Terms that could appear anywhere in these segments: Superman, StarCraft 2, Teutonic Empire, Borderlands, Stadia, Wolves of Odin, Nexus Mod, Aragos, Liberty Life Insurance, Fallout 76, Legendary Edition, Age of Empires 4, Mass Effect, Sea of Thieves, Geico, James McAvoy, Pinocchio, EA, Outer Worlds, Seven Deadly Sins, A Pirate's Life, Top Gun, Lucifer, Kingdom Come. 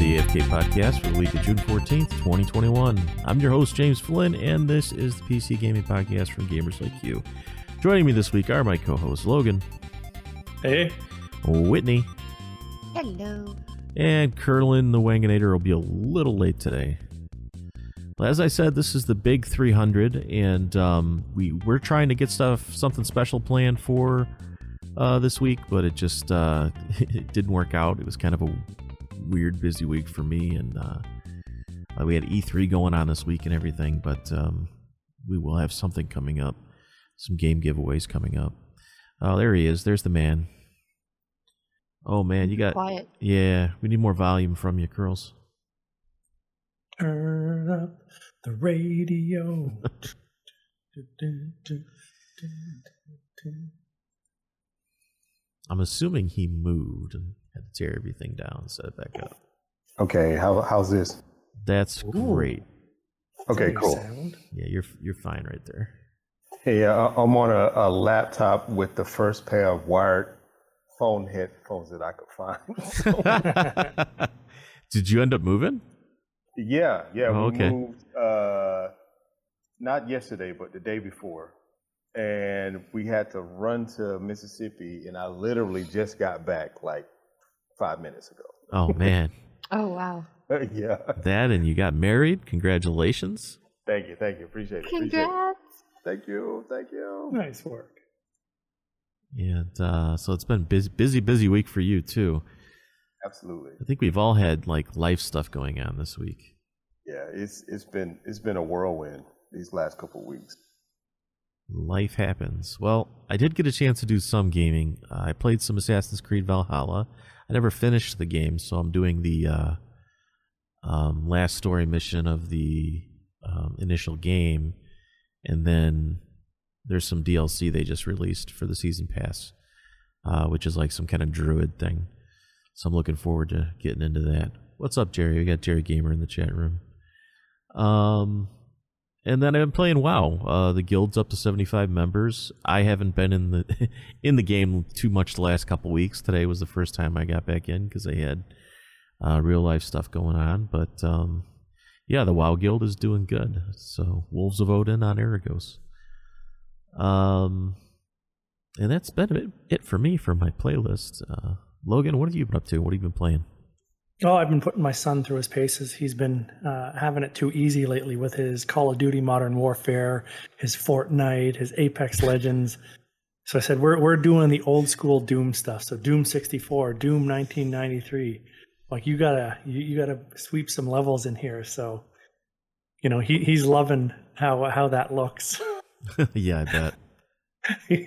the AFK Podcast for the week of June 14th, 2021. I'm your host, James Flynn, and this is the PC Gaming Podcast from Gamers Like You. Joining me this week are my co-hosts, Logan. Hey. Whitney. Hello. And Colin the Wanganator will be a little late today. Well, as I said, this is the big 300, and we're trying to get something special planned for this week, but it just it didn't work out. It was kind of a weird, busy week for me, and we had E3 going on this week and everything, but we will have something coming up, some game giveaways coming up. Oh, there he is. There's the man. Oh, man, you got... Quiet. Yeah, we need more volume from you, Curls. Turn up the radio. I'm assuming he moved and had to tear everything down and set it back up. Okay, how's this? That's great. Okay, cool. Sound? Yeah, you're fine right there. Hey, I'm on a laptop with the first pair of wired phone headphones that I could find. Did you end up moving? Yeah. We moved not yesterday, but the day before. And we had to run to Mississippi, and I literally just got back like 5 minutes ago. Oh, man. Oh, wow. Yeah. That, and you got married. Congratulations. Thank you. Appreciate it. Congrats. Thank you. Nice work. And so it's been busy week for you, too. Absolutely. I think we've all had like life stuff going on this week. Yeah, it's been a whirlwind these last couple of weeks. Life happens. Well, I did get a chance to do some gaming. I played some Assassin's Creed Valhalla. I never finished the game, so I'm doing the last story mission of the initial game, and then there's some DLC they just released for the season pass, which is like some kind of druid thing. So I'm looking forward to getting into that. What's up, Jerry? We got Jerry Gamer in the chat room. And then I've been playing WoW. The guild's up to 75 members. I haven't been in the game too much the last couple weeks. Today was the first time I got back in because I had real life stuff going on. But yeah, the WoW guild is doing good. So Wolves of Odin on Aragos. And that's been it for me for my playlist. Logan, what have you been up to? What have you been playing? Oh, I've been putting my son through his paces. He's been having it too easy lately with his Call of Duty Modern Warfare, his Fortnite, his Apex Legends. So I said, we're doing the old school Doom stuff. So Doom 64, Doom 1993. Like you gotta sweep some levels in here. So, you know, he's loving how that looks. Yeah, I bet.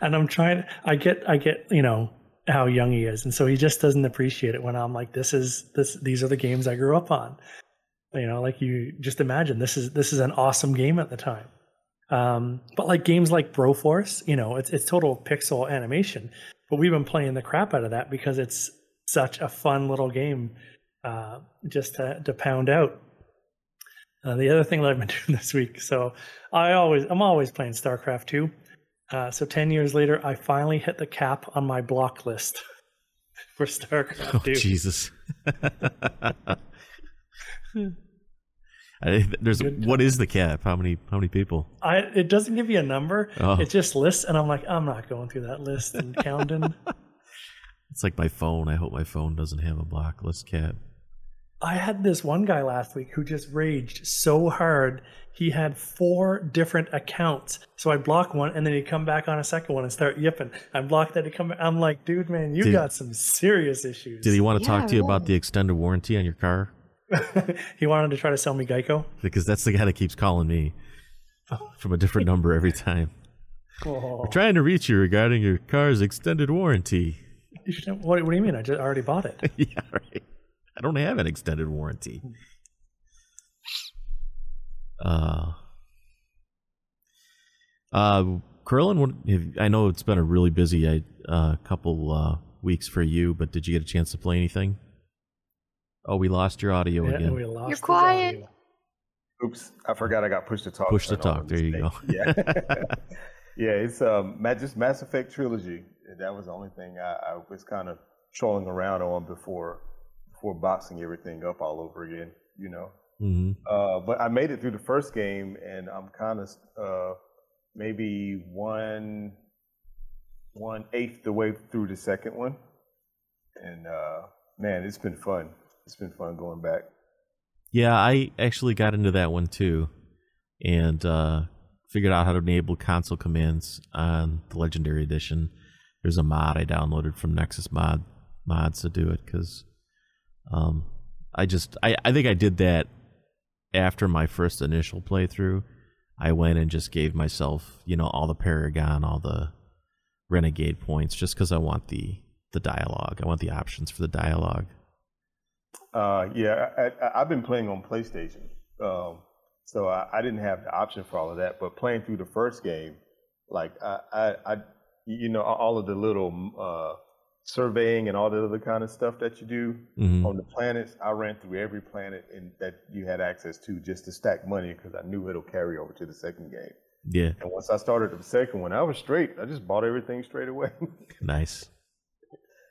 And I'm trying. I get you know how young he is, and so he just doesn't appreciate it when I'm like, these are the games I grew up on, you know, like you just imagine this is an awesome game at the time. But like games like Broforce, you know, it's total pixel animation, but we've been playing the crap out of that because it's such a fun little game just to pound out. The other thing that I've been doing this week, so I'm always playing StarCraft 2. So 10 years later, I finally hit the cap on my block list for StarCraft 2. Oh, Jesus. What is the cap? How many people? It doesn't give you a number. Oh. It just lists, and I'm like, I'm not going through that list and counting. It's like my phone. I hope my phone doesn't have a block list cap. I had this one guy last week who just raged so hard. He had 4 different accounts. So I'd block one, and then he'd come back on a second one and start yipping. I'd block that. I'm like, dude, man, you got some serious issues. Did he want to talk to you about the extended warranty on your car? He wanted to try to sell me Geico. Because that's the guy that keeps calling me from a different number every time. Oh. We're trying to reach you regarding your car's extended warranty. What do you mean? I just already bought it. Yeah, right. I don't have an extended warranty. Curlin, I know it's been a really busy couple weeks for you, but did you get a chance to play anything? Oh, we lost your audio again. You're quiet. Audio. Oops, I forgot I got pushed to talk. Push to talk. There you go. Yeah, yeah. It's just Mass Effect trilogy. That was the only thing I was kind of trolling around on before. before boxing everything up all over again, you know. Mm-hmm. But I made it through the first game, and I'm kind of maybe one eighth the way through the second one. And man, it's been fun. It's been fun going back. Yeah, I actually got into that one too, and figured out how to enable console commands on the Legendary Edition. There's a mod I downloaded from Nexus Mod to do it, because I think I did that after my first initial playthrough. I went and just gave myself, you know, all the Paragon, all the Renegade points, just because I want the dialogue. I want the options for the dialogue. Yeah, I've been playing on PlayStation, so I didn't have the option for all of that. But playing through the first game, like I you know, all of the little surveying and all the other kind of stuff that you do mm-hmm. on the planets, I ran through every planet and that you had access to just to stack money, because I knew it'll carry over to the second game. Yeah. And once I started the second one, I was straight. I just bought everything straight away. Nice.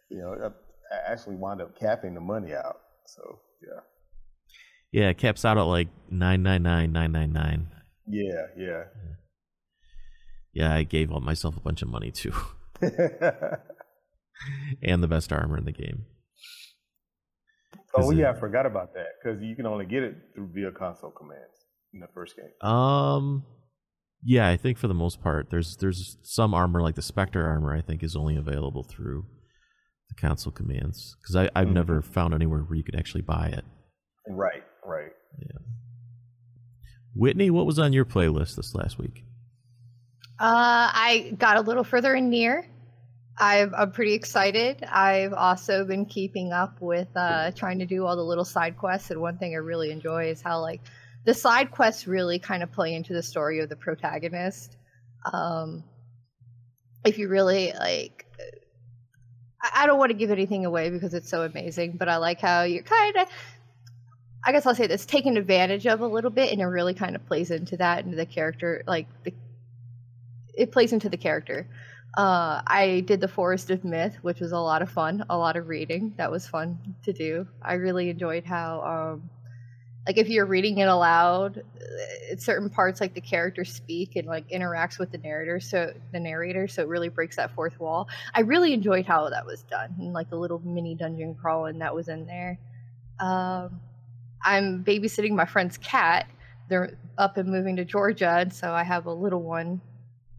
You know, I actually wound up capping the money out. So, yeah. Yeah, it caps out at like 999,999. Yeah, yeah. Yeah, I gave myself a bunch of money too. And the best armor in the game. Oh, yeah, I forgot about that, because you can only get it through via console commands in the first game. Yeah, I think for the most part, there's some armor, like the Spectre armor, I think is only available through the console commands, because I've never found anywhere where you could actually buy it. Right, right. Yeah. Whitney, what was on your playlist this last week? I got a little further in Nier. I'm pretty excited. I've also been keeping up with trying to do all the little side quests, and one thing I really enjoy is how, like, the side quests really kind of play into the story of the protagonist. If you really, like, I don't want to give anything away because it's so amazing, but I like how you're kind of, I guess I'll say this, taken advantage of a little bit, and it really kind of plays into that, into the character, like, it plays into the character. I did the Forest of Myth, which was a lot of fun, a lot of reading. That was fun to do. I really enjoyed how, like, if you're reading it aloud, it's certain parts, like, the characters speak and, like, interacts with the narrator, so it really breaks that fourth wall. I really enjoyed how that was done, and, like, the little mini dungeon crawling that was in there. I'm babysitting my friend's cat. They're up and moving to Georgia, and so I have a little one,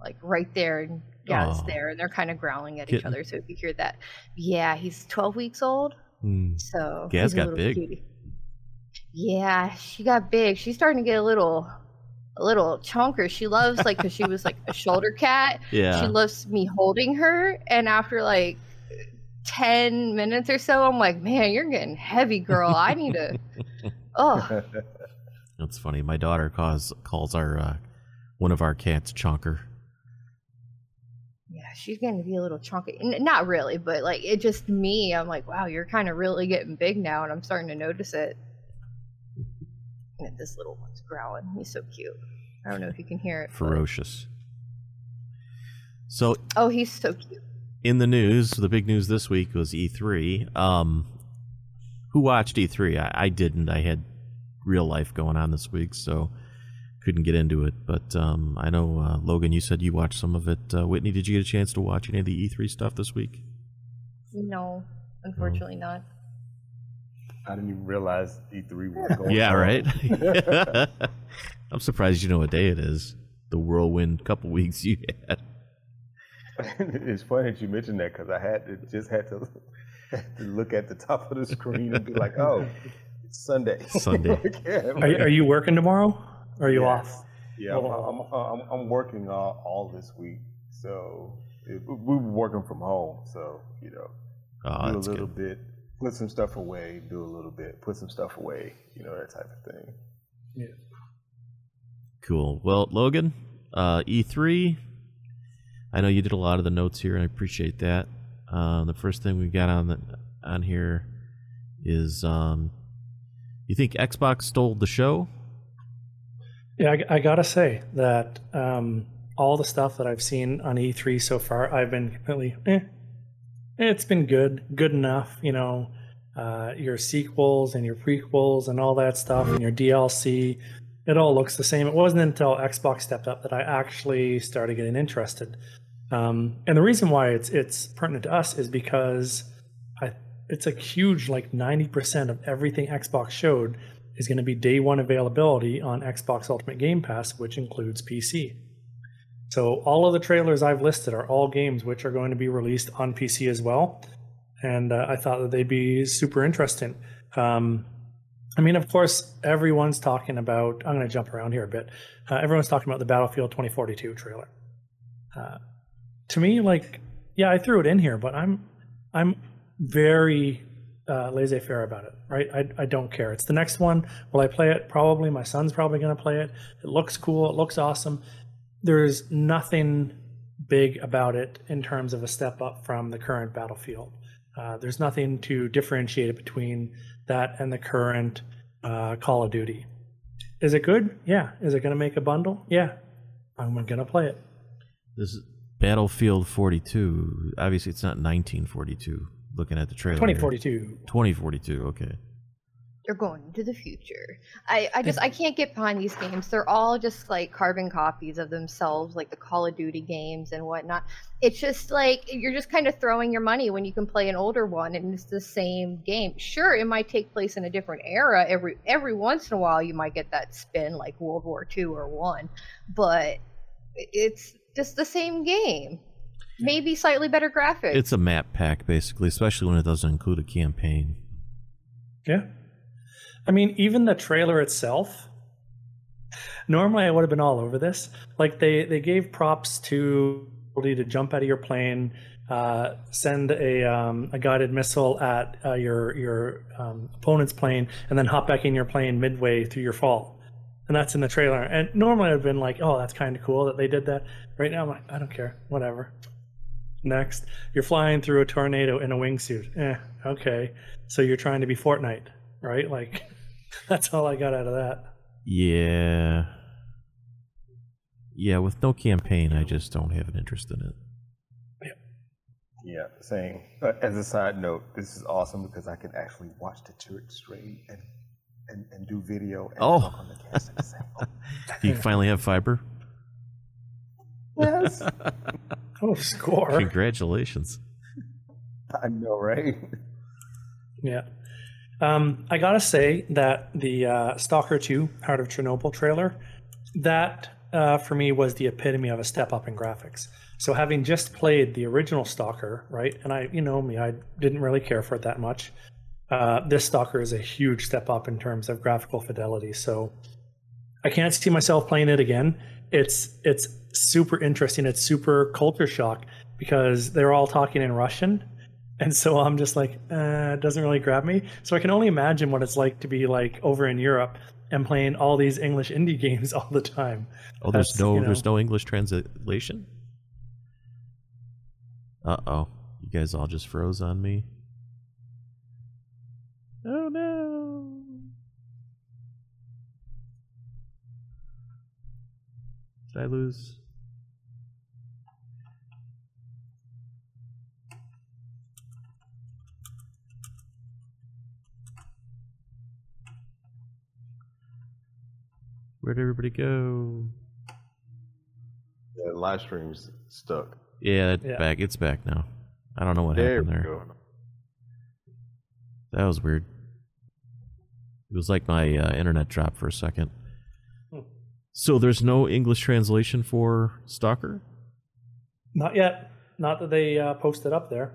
like, right there, and yeah, it's there, and they're kind of growling at each other. So if you hear that, yeah, he's 12 weeks old. Mm. So Gaz got big. Cutie. Yeah, she got big. She's starting to get a little chunker. She loves, like, because she was like a shoulder cat. Yeah, she loves me holding her. And after like 10 minutes or so, I'm like, man, you're getting heavy, girl. I need to. Oh, that's funny. My daughter calls our one of our cats chunker. She's going to be a little chunky. Not really, but, like, it just me. I'm like, wow, you're kind of really getting big now, and I'm starting to notice it. And this little one's growling. He's so cute. I don't know if you can hear it. Ferocious. So. Oh, he's so cute. In the news, the big news this week was E3. Who watched E3? I didn't. I had real life going on this week, so couldn't get into it, but I know, Logan, you said you watched some of it. Whitney, did you get a chance to watch any of the E3 stuff this week? No, unfortunately not. I didn't even realize E3 was going on. Yeah, right? I'm surprised you know what day it is. The whirlwind couple weeks you had. It's funny that you mentioned that, because I had to look at the top of the screen and be like, oh, it's Sunday. Sunday. Are you working tomorrow? Are you off? Yeah, I'm working all this week, so we were working from home. So, you know, do a little bit, put some stuff away, do a little bit, put some stuff away, you know, that type of thing. Yeah. Cool. Well, Logan, E3. I know you did a lot of the notes here, and I appreciate that. The first thing we got on here is, you think Xbox stole the show? Yeah, I gotta say that all the stuff that I've seen on E3 so far, I've been completely, it's been good enough, you know. your sequels and your prequels and all that stuff and your DLC. It all looks the same. It wasn't until Xbox stepped up that I actually started getting interested. And the reason why it's pertinent to us is because it's a huge, like 90% of everything Xbox showed is going to be day one availability on Xbox Ultimate Game Pass, which includes PC. So all of the trailers I've listed are all games which are going to be released on PC as well. And I thought that they'd be super interesting. I mean, of course, everyone's talking about, I'm going to jump around here a bit. Everyone's talking about the Battlefield 2042 trailer. To me, like, yeah, I threw it in here, but I'm very laissez-faire about it, right? I don't care. It's the next one. Will I play it? Probably. My son's probably going to play it. It looks cool. It looks awesome. There's nothing big about it in terms of a step up from the current Battlefield. There's nothing to differentiate it between that and the current Call of Duty. Is it good? Yeah. Is it going to make a bundle? Yeah. I'm going to play it. This is Battlefield 42. Obviously, it's not 1942. Looking at the trailer. 2042. 2042. Okay. They're going to the future. I can't get behind these games. They're all just like carbon copies of themselves, like the Call of Duty games and whatnot. It's just like you're just kind of throwing your money when you can play an older one and it's the same game. Sure, it might take place in a different era. Every once in a while you might get that spin like World War II or I, but it's just the same game. Maybe slightly better graphics. It's a map pack basically, especially when it doesn't include a campaign. Yeah. I mean, even the trailer itself, normally I would have been all over this. Like, they gave props to jump out of your plane, send a guided missile at your opponent's plane, and then hop back in your plane midway through your fall. And that's in the trailer. And normally I would have been like, oh, that's kind of cool that they did that. Right now I'm like, I don't care. Whatever. Next. You're flying through a tornado in a wingsuit. Eh, okay. So you're trying to be Fortnite. Right? Like, that's all I got out of that. Yeah. Yeah, with no campaign, I just don't have an interest in it. Yeah, saying, as a side note, this is awesome because I can actually watch the church stream and do video and talk on the cast and say, You finally have fiber? Yes. Score. Congratulations. I know, right? Yeah. I gotta say that the Stalker 2 Heart of Chernobyl trailer, that for me was the epitome of a step up in graphics. So having just played the original Stalker, right, and I, you know me, I didn't really care for it that much. This Stalker is a huge step up in terms of graphical fidelity. So I can't see myself playing it again. It's super interesting. It's super culture shock because they're all talking in Russian. And so I'm just like, it doesn't really grab me. So I can only imagine what it's like to be like over in Europe and playing all these English indie games all the time. Oh, there's no English translation? Uh-oh. You guys all just froze on me. Oh, no. Did I lose... Where'd everybody go? Yeah, the live stream's stuck. Yeah, Back. It's back now. I don't know what happened there. Go. That was weird. It was like my internet dropped for a second. So there's no English translation for Stalker? Not yet. Not that they posted up there.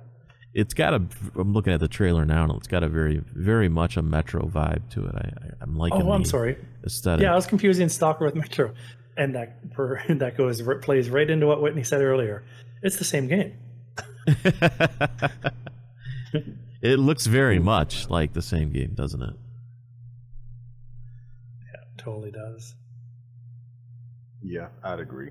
It's got a. I'm looking at the trailer now, and it's got a very, very much a Metro vibe to it. I'm liking. Oh, I'm sorry. Aesthetic. Yeah, I was confusing Stalker with Metro, and that plays right into what Whitney said earlier. It's the same game. It looks very much like the same game, doesn't it? Yeah, it totally does. Yeah, I'd agree.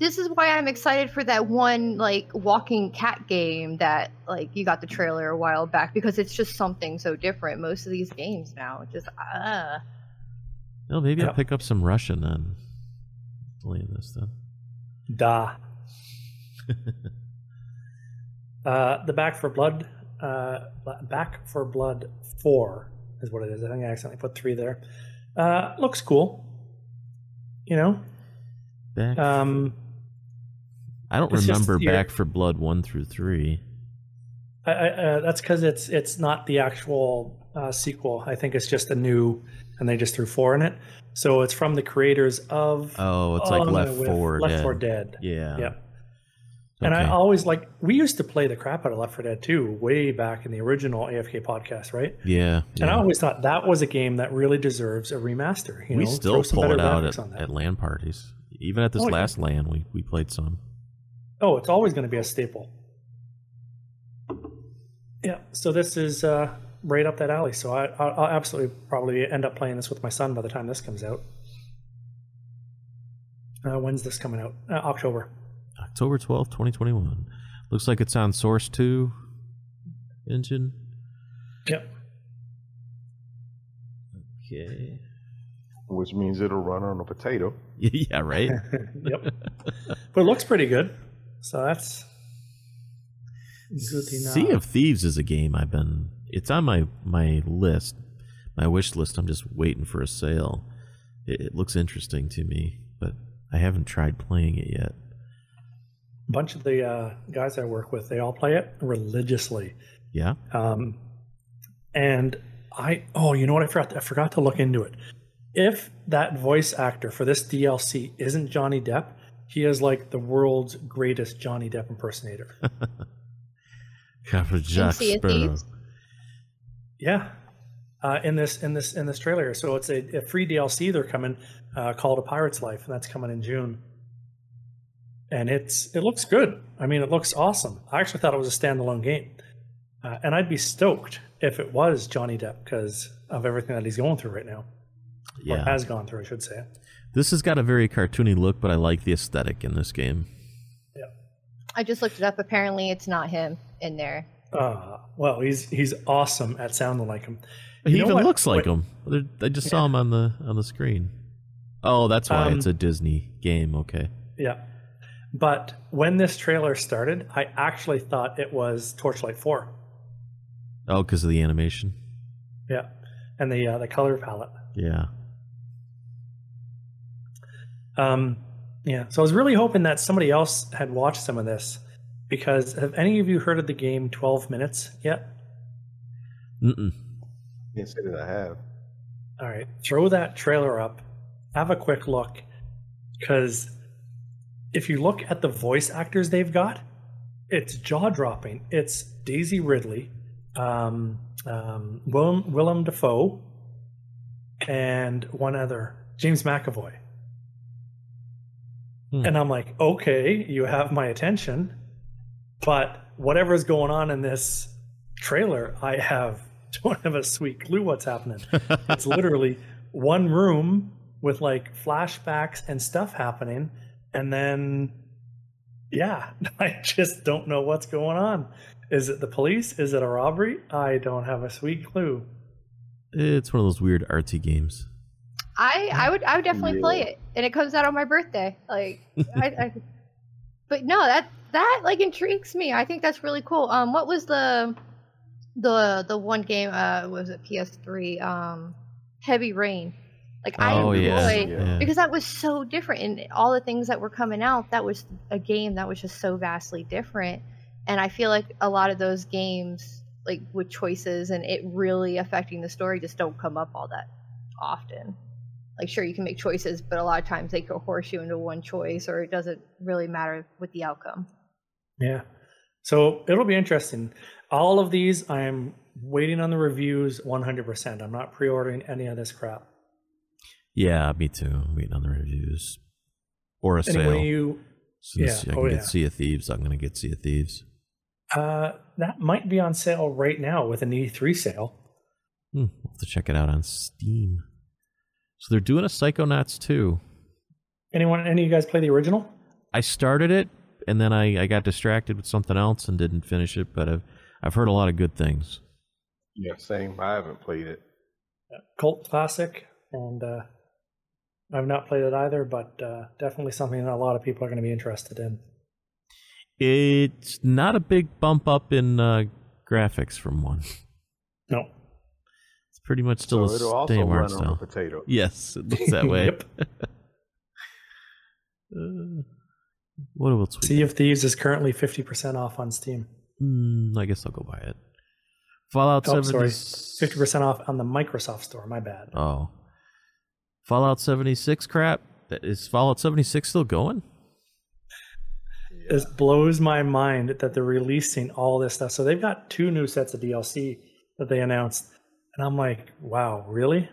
This is why I'm excited for that one, like, walking cat game that, like, you got the trailer a while back, because it's just something so different. Most of these games now, just, Well, maybe I'll pick up some Russian then. Playing this then. The Back 4 Blood Back 4 Blood 4 is what it is. I think I accidentally put 3 there. Looks cool. You know? Back I don't remember Back 4 Blood 1 through 3. That's because it's not the actual sequel. I think it's just a new, and they just threw 4 in it. So it's from the creators of... Oh, it's like Left 4 Dead. Yeah. Yeah. Okay. And I always like... We used to play the crap out of Left 4 Dead 2 way back in the original AFK podcast, right? Yeah. And I always thought that was a game that really deserves a remaster. You know, still pull it out at LAN parties. Even at this last LAN, we played some. Oh, it's always going to be a staple. Yeah, so this is right up that alley. So I'll absolutely probably end up playing this with my son by the time this comes out. When's this coming out? October. October 12th, 2021. Looks like it's on Source 2 engine. Yep. Okay. Which means it'll run on a potato. Yeah, right? Yep. But it looks pretty good. So that's... Sea of Thieves is a game I've been... It's on my list, my wish list. I'm just waiting for a sale. It looks interesting to me, but I haven't tried playing it yet. A bunch of the guys I work with, they all play it religiously. Yeah. And I... Oh, you know what? I forgot to look into it. If that voice actor for this DLC isn't Johnny Depp, he is like the world's greatest Johnny Depp impersonator. Yeah, in this trailer, so it's a free DLC they're coming called A Pirate's Life, and that's coming in June. And it looks good. I mean, it looks awesome. I actually thought it was a standalone game, and I'd be stoked if it was Johnny Depp because of everything that he's going through right now, or has gone through, I should say. This has got a very cartoony look, but I like the aesthetic in this game. Yeah, I just looked it up. Apparently, it's not him in there. Well, he's awesome at sounding like him. He even looks like him. I just saw him on the screen. Oh, that's why it's a Disney game. Okay. Yeah, but when this trailer started, I actually thought it was Torchlight 4. Oh, because of the animation. Yeah, and the color palette. Yeah. Yeah. So I was really hoping that somebody else had watched some of this. Because have any of you heard of the game 12 Minutes yet? Mm-mm. Can't say that I have. All right. Throw that trailer up. Have a quick look. Because if you look at the voice actors they've got, it's jaw-dropping. It's Daisy Ridley, Willem Dafoe, and one other, James McAvoy. Hmm. And I'm like, okay, you have my attention. But whatever's going on in this trailer, I don't have a sweet clue what's happening. It's literally one room with like flashbacks and stuff happening. And then, yeah, I just don't know what's going on. Is it the police? Is it a robbery? I don't have a sweet clue. It's one of those weird artsy games. I would definitely play it. And it comes out on my birthday. Like, but no, that like intrigues me. I think that's really cool. What was the one game? Was it PS3? Heavy Rain. Like I enjoyed because that was so different, and all the things that were coming out. That was a game that was just so vastly different, and I feel like a lot of those games, like with choices and it really affecting the story, just don't come up all that often. Like, sure, you can make choices, but a lot of times they can horse you into one choice, or it doesn't really matter with the outcome. Yeah. So it'll be interesting. All of these, I am waiting on the reviews 100%. I'm not pre-ordering any of this crap. Yeah, me too. I'm waiting on the reviews. Or a sale. Get Sea of Thieves, I'm going to get Sea of Thieves. That might be on sale right now with an E3 sale. We'll have to check it out on Steam. So they're doing a Psychonauts 2. Any of you guys play the original? I started it, and then I got distracted with something else and didn't finish it, but I've heard a lot of good things. Yeah, same. I haven't played it. Cult classic, and I've not played it either, but definitely something that a lot of people are going to be interested in. It's not a big bump up in graphics from one. No. It's pretty much still a same art style. Potato. Yes, it looks that way. Yep. What else? Sea of Thieves is currently 50% off on Steam. I guess I'll go buy it. Fallout 76. 50% off on the Microsoft Store. My bad. Oh. Fallout 76 crap. Is Fallout 76 still going? Yeah. It blows my mind that they're releasing all this stuff. So they've got 2 new sets of DLC that they announced. And I'm like, wow, really?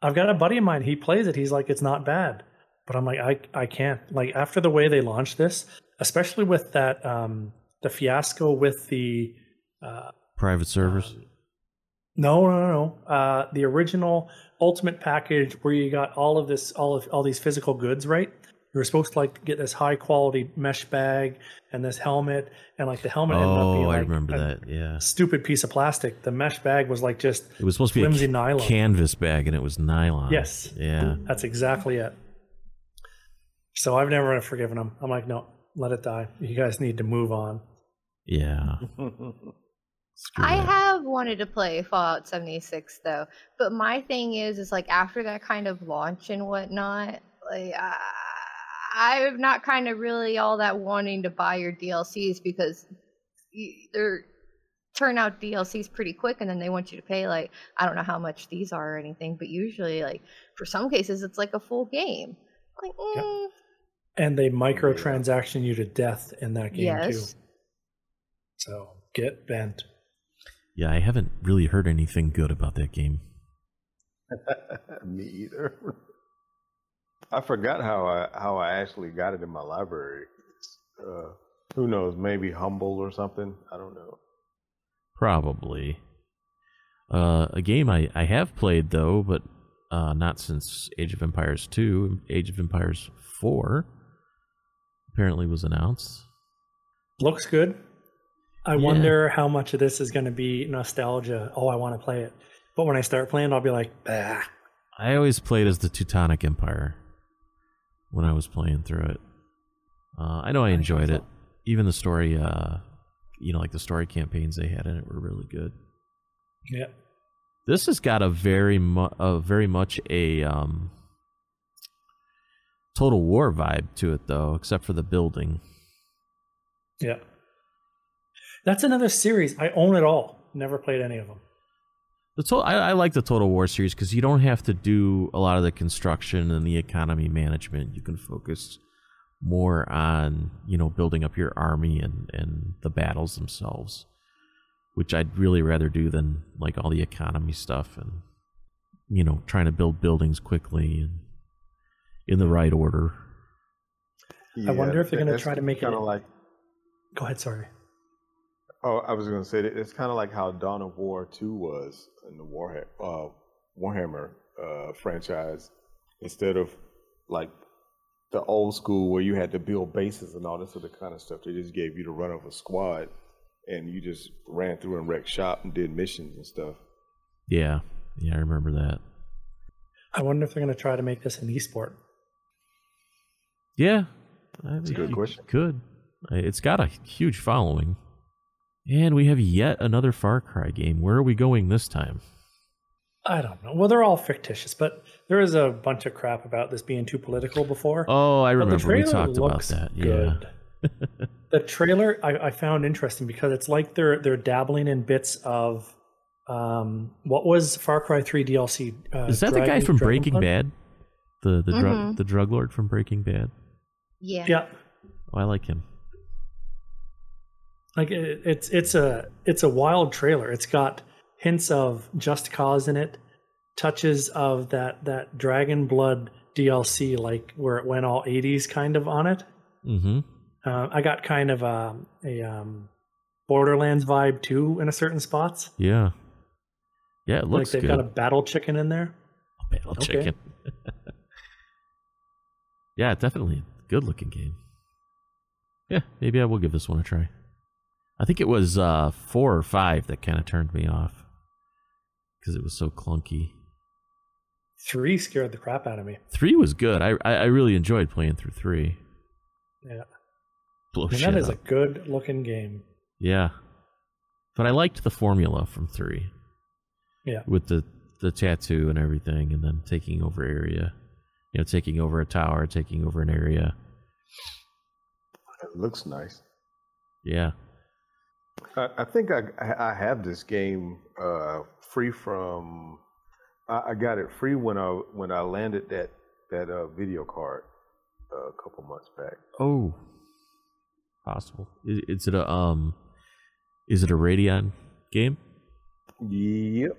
I've got a buddy of mine. He plays it. He's like, it's not bad. But I'm like, I can't. Like, after the way they launched this, especially with that, the fiasco with the... private servers? No. The original Ultimate package where you got all of this, all these physical goods, right? You were supposed to like get this high quality mesh bag and this helmet, and like the helmet ended up being like, I remember that. Yeah. Stupid piece of plastic. The mesh bag was like just it was supposed to be flimsy nylon canvas bag, and it was nylon. Yes. Yeah. That's exactly it. So I've never forgiven them. I'm like, no, let it die. You guys need to move on. Yeah. I have wanted to play Fallout 76 though, but my thing is like after that kind of launch and whatnot, like I'm not kind of really all that wanting to buy your DLCs because they're turn out DLCs pretty quick, and then they want you to pay like I don't know how much these are or anything, but usually like for some cases it's like a full game. Like, Yep. And they microtransaction you to death in that game too. So get bent. Yeah, I haven't really heard anything good about that game. Me either. I forgot how I actually got it in my library. Who knows? Maybe Humble or something. I don't know. Probably. A game I have played though, but not since Age of Empires 2. Age of Empires 4 apparently was announced. Looks good. I wonder how much of this is going to be nostalgia. Oh, I want to play it. But when I start playing, I'll be like, bah. I always played as the Teutonic Empire when I was playing through it. I know I enjoyed it. Even the story, like the story campaigns they had in it were really good. Yeah. This has got a very much a Total War vibe to it, though, except for the building. Yeah. That's another series. I own it all. Never played any of them. I like the Total War series because you don't have to do a lot of the construction and the economy management. You can focus more on, building up your army and the battles themselves, which I'd really rather do than like all the economy stuff and, trying to build buildings quickly and in the right order. Yeah, I wonder if they're going to try to make it... Go ahead, sorry. Oh, I was going to say that it's kind of like how Dawn of War 2 was in the Warhammer franchise. Instead of like the old school where you had to build bases and all this other kind of stuff, they just gave you the run of a squad and you just ran through and wrecked shop and did missions and stuff. Yeah, I remember that. I wonder if they're going to try to make this an esport. Yeah, that's a good question. Could. It's got a huge following. And we have yet another Far Cry game. Where are we going this time? I don't know. Well, they're all fictitious, but there is a bunch of crap about this being too political before. Oh, I remember. We talked about that. Good. Yeah. The trailer I found interesting because it's like they're dabbling in bits of what was Far Cry 3 DLC? Is that the guy from Breaking Bad? The drug lord from Breaking Bad? Yeah. Yeah. Oh, I like him. Like it's a wild trailer. It's got hints of Just Cause in it, touches of that Dragon Blood DLC, like where it went all 80s kind of on it. Mm-hmm. I got kind of a Borderlands vibe too in a certain spots. Yeah, it looks like they've got a battle chicken in there. Chicken. Yeah, definitely a good looking game. Yeah, maybe I will give this one a try. I think it was 4 or 5 that kind of turned me off because it was so clunky. 3 scared the crap out of me. 3 was good. I really enjoyed playing through 3. Yeah, that is a good looking game. Yeah, But I liked the formula from 3. Yeah. With the tattoo and everything, and then taking over area. You know, taking over a tower, taking over an area. It looks nice. Yeah. I think I have this game free from... I got it free when I landed that video card a couple months back. Oh, possible. Is it a Radeon game? Yep.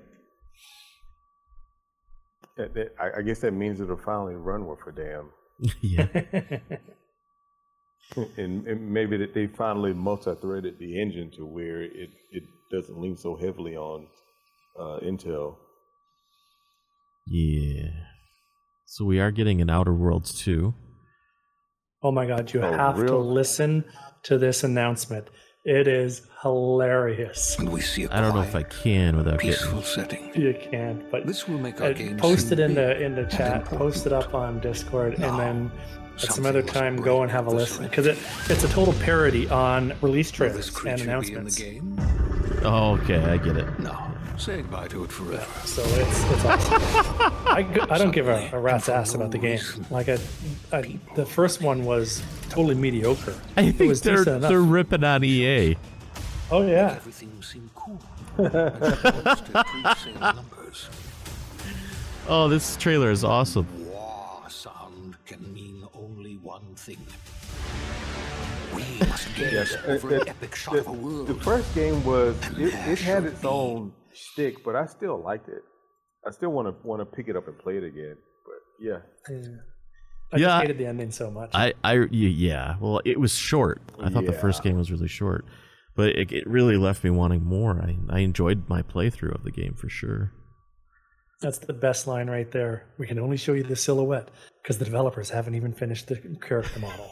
I guess that means it'll finally run worth a damn. Yeah. and maybe that they finally multi-threaded the engine to where it doesn't lean so heavily on Intel. Yeah. So we are getting an Outer Worlds 2. Oh my God, you have to listen to this announcement. It is hilarious. And we see a quiet, I don't know if I can without peaceful setting. You can, but this will make our game post it in the chat, post it up on Discord, and then at some other time go and have a listen, because it's a total parody on release trailers and announcements. Oh, okay, I get it. No. Say goodbye to it forever. Yeah, so it's awesome. I don't give a rat's ass about the game. Like the first one was totally mediocre. I think they're ripping on EA. Oh yeah. Everything seemed cool. Oh, this trailer is awesome. War sound can mean only one thing. We must gaze over an epic shot of a world. The first game was it had its own stick, but I still liked it. I still want to pick it up and play it again. But I just hated the ending so much. Well, it was short. I thought the first game was really short, but it really left me wanting more. I enjoyed my playthrough of the game for sure. That's the best line right there. We can only show you the silhouette because the developers haven't even finished the character model.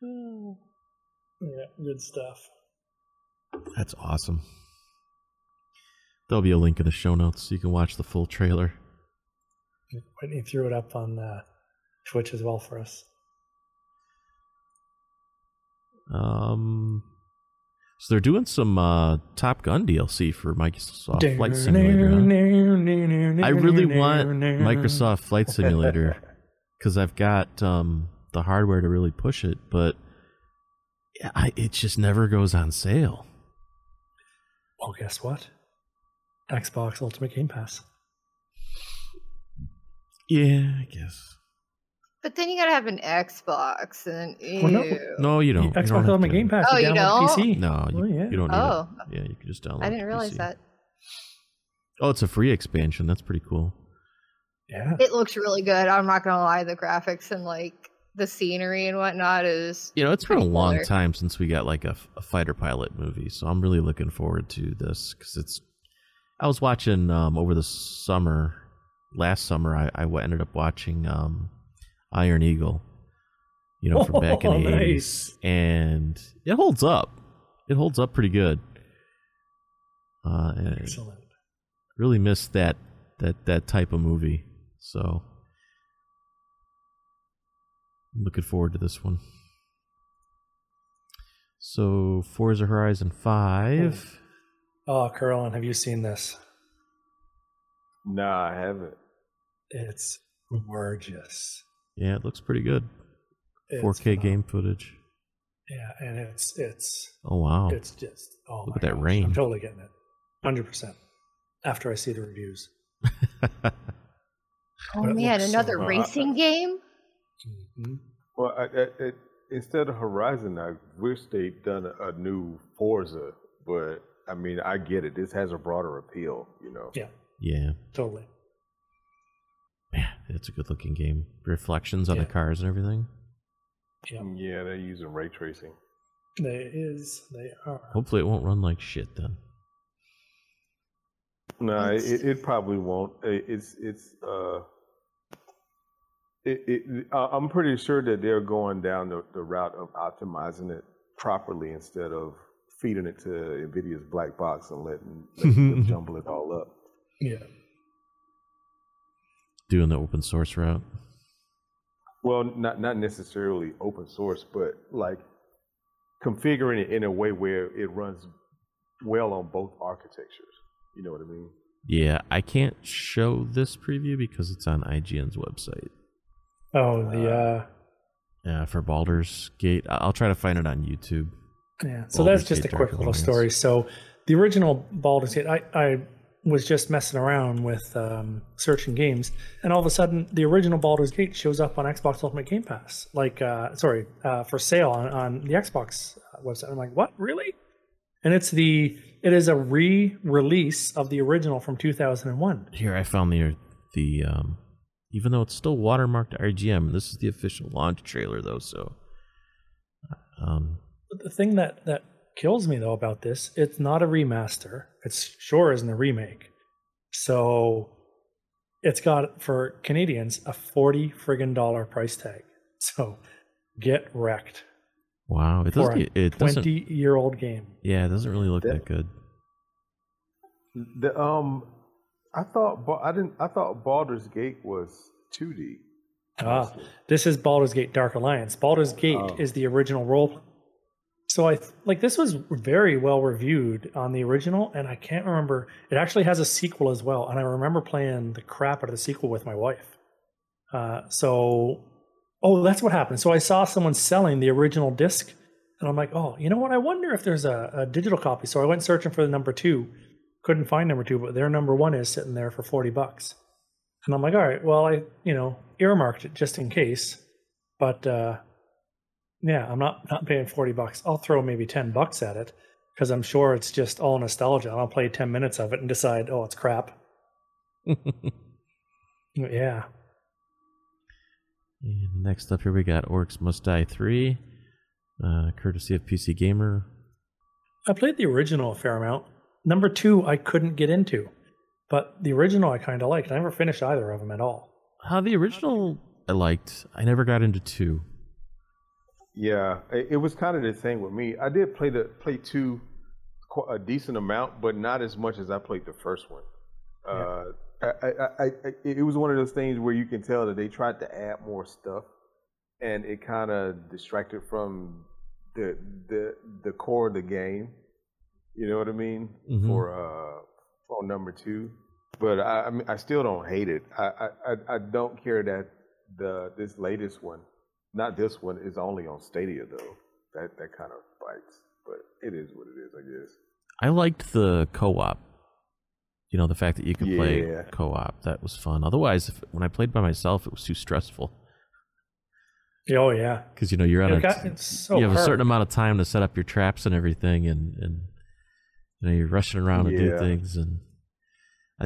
Yeah, good stuff. That's awesome. There'll be a link in the show notes so you can watch the full trailer. Whitney threw it up on Twitch as well for us. So they're doing some Top Gun DLC for Microsoft Flight Simulator. Huh? I really want Microsoft Flight Simulator because I've got the hardware to really push it, but it just never goes on sale. Well, guess what? Xbox Ultimate Game Pass. Yeah, I guess. But then you gotta have an Xbox, and no, you don't. Xbox Ultimate Game Pass. Oh, you don't? PC. No, you don't need it. Yeah, you can just download. I didn't realize that. Oh, it's a free expansion. That's pretty cool. Yeah, it looks really good. I'm not gonna lie. The graphics and the scenery and whatnot is... it's been a long time since we got a fighter pilot movie, so I'm really looking forward to this because it's... I was watching over the summer. Last summer, I ended up watching Iron Eagle, from back in the 80s. And it holds up. It holds up pretty good. Excellent. I really missed that type of movie, so... Looking forward to this one. So, Forza Horizon 5. Oh, Carlin, have you seen this? No, I haven't. It's gorgeous. Yeah, it looks pretty good. 4K game footage. Yeah, and it's. Oh wow! It's just. Oh, look at that rain. I'm totally getting it. 100%. After I see the reviews. Oh man, another racing game. Mm-hmm. Well, instead of Horizon, I wish they'd done a new Forza, but I mean, I get it. This has a broader appeal, Yeah. Yeah. Totally. Man, it's a good-looking game. Reflections on the cars and everything. Yeah. Yeah, they're using ray tracing. They are. Hopefully it won't run like shit, then. No, it probably won't. I'm pretty sure that they're going down the route of optimizing it properly instead of feeding it to NVIDIA's black box and letting them jumble it all up. Yeah. Doing the open source route? Well, not necessarily open source, but configuring it in a way where it runs well on both architectures. You know what I mean? Yeah, I can't show this preview because it's on IGN's website. Oh, yeah, for Baldur's Gate. I'll try to find it on YouTube. Yeah, so Baldur's that's just Gate a quick little story. So the original Baldur's Gate, I was just messing around with searching games, and all of a sudden, the original Baldur's Gate shows up on Xbox Ultimate Game Pass. Like, for sale on the Xbox website. I'm like, what? Really? And it is a re-release of the original from 2001. Here, I found the even though it's still watermarked RGM, this is the official launch trailer, though. So, but the thing that kills me though about this, it's not a remaster. It sure isn't a remake. So, it's got for Canadians a $40 friggin' price tag. So, get wrecked. Wow, it doesn't. It 20-year-old game. Yeah, it doesn't really look that good. I thought Baldur's Gate was 2D. Ah, this is Baldur's Gate Dark Alliance. Baldur's Gate is the original role. So this was very well reviewed on the original, and I can't remember. It actually has a sequel as well, and I remember playing the crap out of the sequel with my wife. Oh, that's what happened. So I saw someone selling the original disc, and I'm like, oh, you know what? I wonder if there's a digital copy. So I went searching for the number 2, couldn't find number 2, but their number 1 is sitting there for $40. And I'm like, all right, well, I, earmarked it just in case. But I'm not paying $40. I'll throw maybe $10 at it because I'm sure it's just all nostalgia. And I'll play 10 minutes of it and decide, oh, it's crap. Yeah. And next up here we got Orcs Must Die 3, courtesy of PC Gamer. I played the original a fair amount. Number 2 I couldn't get into, but the original I kind of liked. I never finished either of them at all. The original I liked. I never got into 2. Yeah, it was kind of the thing with me. I did play 2 a decent amount, but not as much as I played the first one. Yeah. It was one of those things where you can tell that they tried to add more stuff, and it kind of distracted from the core of the game. You know what I mean? Mm-hmm. For number 2, but I still don't hate it. I don't care that this latest one, not this one, is only on Stadia though. That kind of bites, but it is what it is, I guess. I liked the co-op. The fact that you could play co-op, that was fun. Otherwise, when I played by myself, it was too stressful. Oh, yeah. Because, you're on a certain amount of time to set up your traps and everything, and you're rushing around to do things. And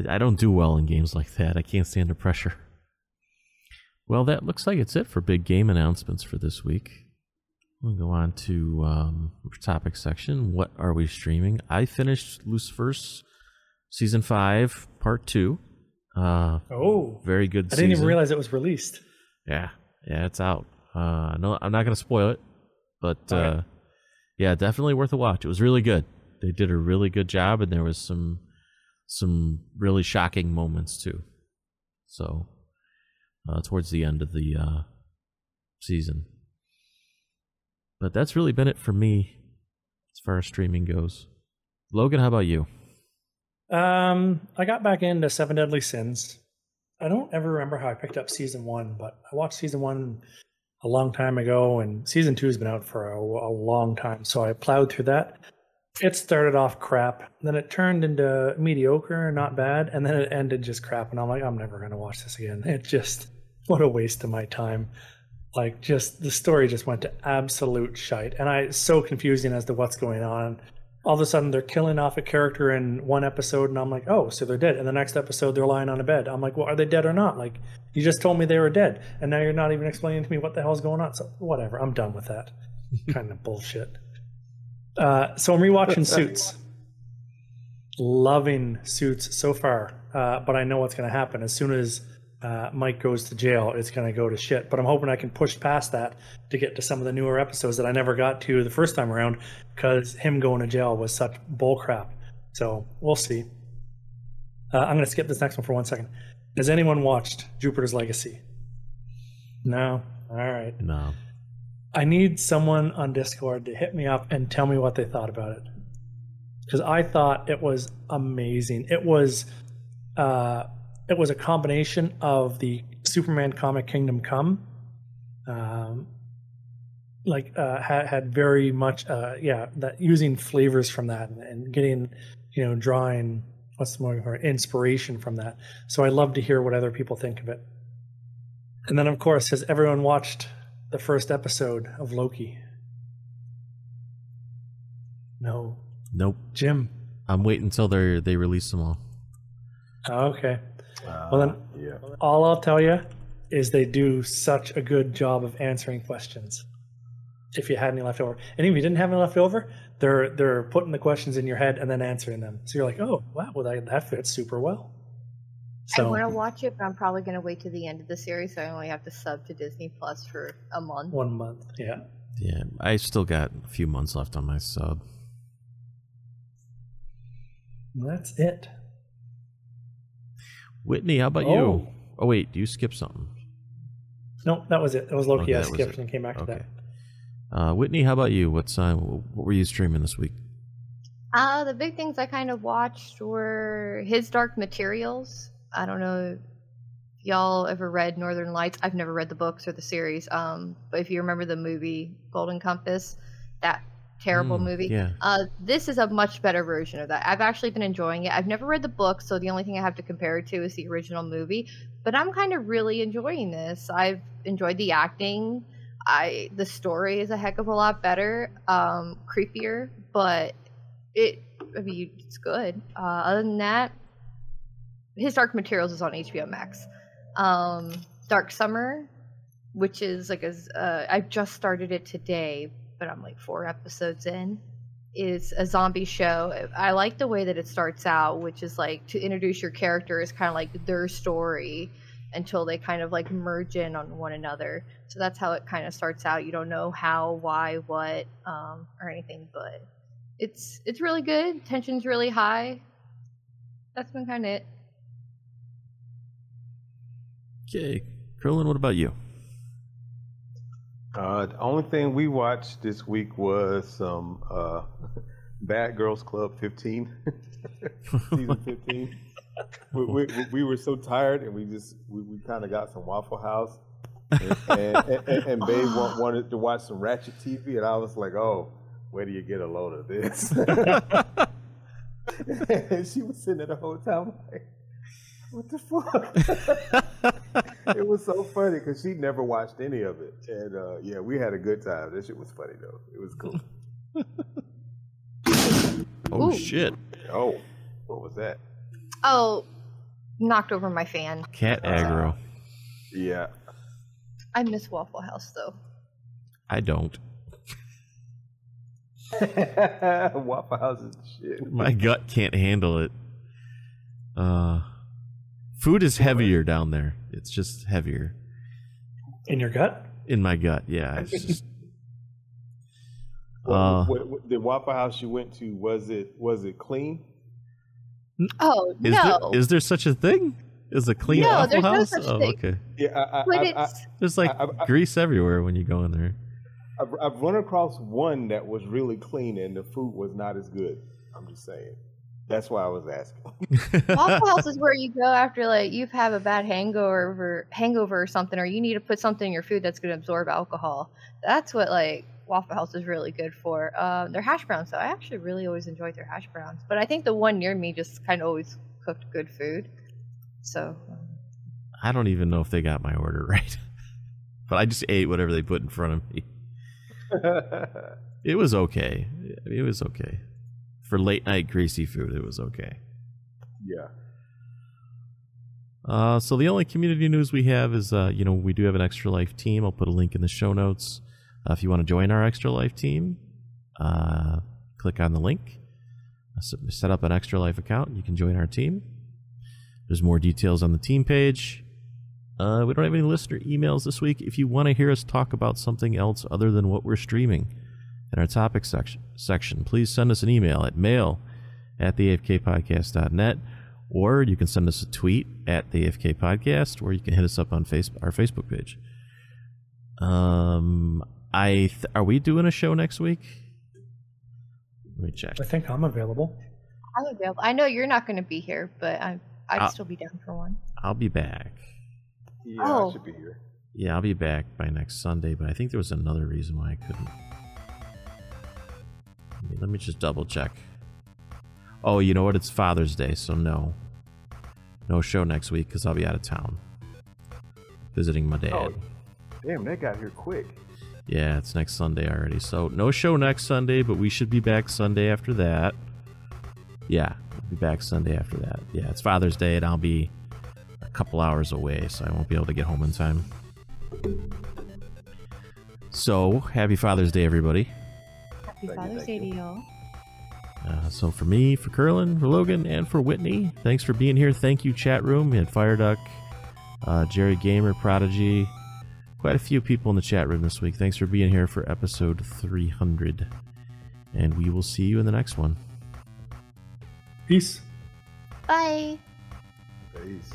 I don't do well in games like that. I can't stand the pressure. Well, that looks like it's it for big game announcements for this week. We'll go on to our topic section. What are we streaming? I finished Lucifer's Season 5, Part 2. Very good season. I didn't even realize it was released. Yeah, it's out. No, I'm not going to spoil it, but definitely worth a watch. It was really good. They did a really good job, and there was some really shocking moments too. So towards the end of the season. But that's really been it for me as far as streaming goes. Logan, how about you? I got back into Seven Deadly Sins. I don't ever remember how I picked up Season 1, but I watched Season 1 a long time ago, and Season 2 has been out for a long time, so I plowed through that. It started off crap, then it turned into mediocre, not bad, and then it ended just crap, and I'm like, I'm never going to watch this again. It just, what a waste of my time. Like, just, the story just went to absolute shite, and it's so confusing as to what's going on. All of a sudden, they're killing off a character in one episode, and I'm like, oh, so they're dead. And the next episode, they're lying on a bed. I'm like, well, are they dead or not? Like, you just told me they were dead, and now you're not even explaining to me what the hell's going on. So whatever, I'm done with that kind of bullshit. So I'm rewatching Suits. Loving Suits so far, but I know what's going to happen. As soon as Mike goes to jail, it's going to go to shit. But I'm hoping I can push past that to get to some of the newer episodes that I never got to the first time around, because him going to jail was such bullcrap. So we'll see. I'm going to skip this next one for 1 second. Has anyone watched Jupiter's Legacy? No? All right. No. I need someone on Discord to hit me up and tell me what they thought about it, because I thought it was amazing. It was a combination of the Superman comic Kingdom Come, had very much that using flavors from that and getting, drawing inspiration from that. So I love to hear what other people think of it. And then, of course, has everyone watched the first episode of Loki? No. Nope. Jim. I'm waiting until they release them all. Okay. All I'll tell you is they do such a good job of answering questions. If you had any left over, and if you didn't have any left over, they're putting the questions in your head and then answering them. So you're like, oh wow, well that fits super well. So, I want to watch it, but I'm probably going to wait to the end of the series. So I only have to sub to Disney Plus for a month. 1 month, yeah. Yeah, I still got a few months left on my sub. That's it. Whitney, how about you? Oh wait, you skipped something. No, that was it. That was Loki. Okay, I skipped and came back to that. Whitney, how about you? What were you streaming this week? The big things I kind of watched were His Dark Materials. I don't know if y'all ever read Northern Lights. I've never read the books or the series. But if you remember the movie Golden Compass, that terrible movie. Yeah. This is a much better version of that. I've actually been enjoying it. I've never read the book, so the only thing I have to compare it to is the original movie. But I'm kind of really enjoying this. I've enjoyed the acting. The story is a heck of a lot better, creepier, but it's good. Other than that, His Dark Materials is on HBO Max. Dark Summer, which is I just started it today, but I'm 4 episodes in, is a zombie show. I like the way that it starts out, which is to introduce your character is kind of their story until they kind of merge in on one another. So that's how it kind of starts out. You don't know how, why, what, or anything, but it's really good. Tension's really high. That's been kind of it. Okay. Krillin, what about you? The only thing we watched this week was some Bad Girls Club 15. Season 15. We were so tired, and we kind of got some Waffle House, and Babe wanted to watch some Ratchet TV, and I was like, "Oh, where do you get a load of this?" And she was sitting there the whole time like, "What the fuck?" It was so funny because she never watched any of it, and we had a good time. That shit was funny though; it was cool. Oh shit! Oh, what was that? Oh, knocked over my fan. Cat aggro. Yeah. I miss Waffle House, though. I don't. Waffle House is shit. My gut can't handle it. Food is heavier down there. It's just heavier. In your gut? In my gut, yeah. It's just... the Waffle House you went to, was it clean? Oh, no. Is there such a thing? Is a clean Waffle House? No, there's no such thing. Okay. Yeah, there's grease everywhere when you go in there. I've run across one that was really clean and the food was not as good. I'm just saying. That's why I was asking. Waffle House is where you go after you've had a bad hangover or something, or you need to put something in your food that's going to absorb alcohol. That's what Waffle House is really good for. Their hash browns, though. I actually really always enjoyed their hash browns. But I think the one near me just kind of always cooked good food. So I don't even know if they got my order right. But I just ate whatever they put in front of me. It was okay. It was okay. For late night greasy food, it was okay. Yeah. So the only community news we have is, we do have an Extra Life team. I'll put a link in the show notes. If you want to join our Extra Life team, click on the link. Set up an Extra Life account. And you can join our team. There's more details on the team page. We don't have any listener emails this week. If you want to hear us talk about something else other than what we're streaming in our topic section, please send us an email at mail@theafkpodcast.net, or you can send us a tweet at theafkpodcast, or you can hit us up on our Facebook page. Are we doing a show next week? Let me check. I think I'm available. I'm available. I know you're not going to be here, but I'd still be down for one. I'll be back. Yeah, I should be here. Yeah, I'll be back by next Sunday, but I think there was another reason why I couldn't. Let me just double check. Oh, you know what? It's Father's Day, so no. No show next week because I'll be out of town. Visiting my dad. Oh, damn, they got here quick. Yeah, it's next Sunday already. So no show next Sunday, but we should be back Sunday after that. Yeah, I'll be back Sunday after that. Yeah, it's Father's Day and I'll be a couple hours away, so I won't be able to get home in time. So, happy Father's Day, everybody. Happy Father's Day to y'all. So for me, for Curlin, for Logan, and for Whitney, thanks for being here. Thank you, chat room, and Fire Duck, Jerry Gamer, Prodigy, quite a few people in the chat room this week. Thanks for being here for episode 300, and we will see you in the next one. Peace. Bye. Peace.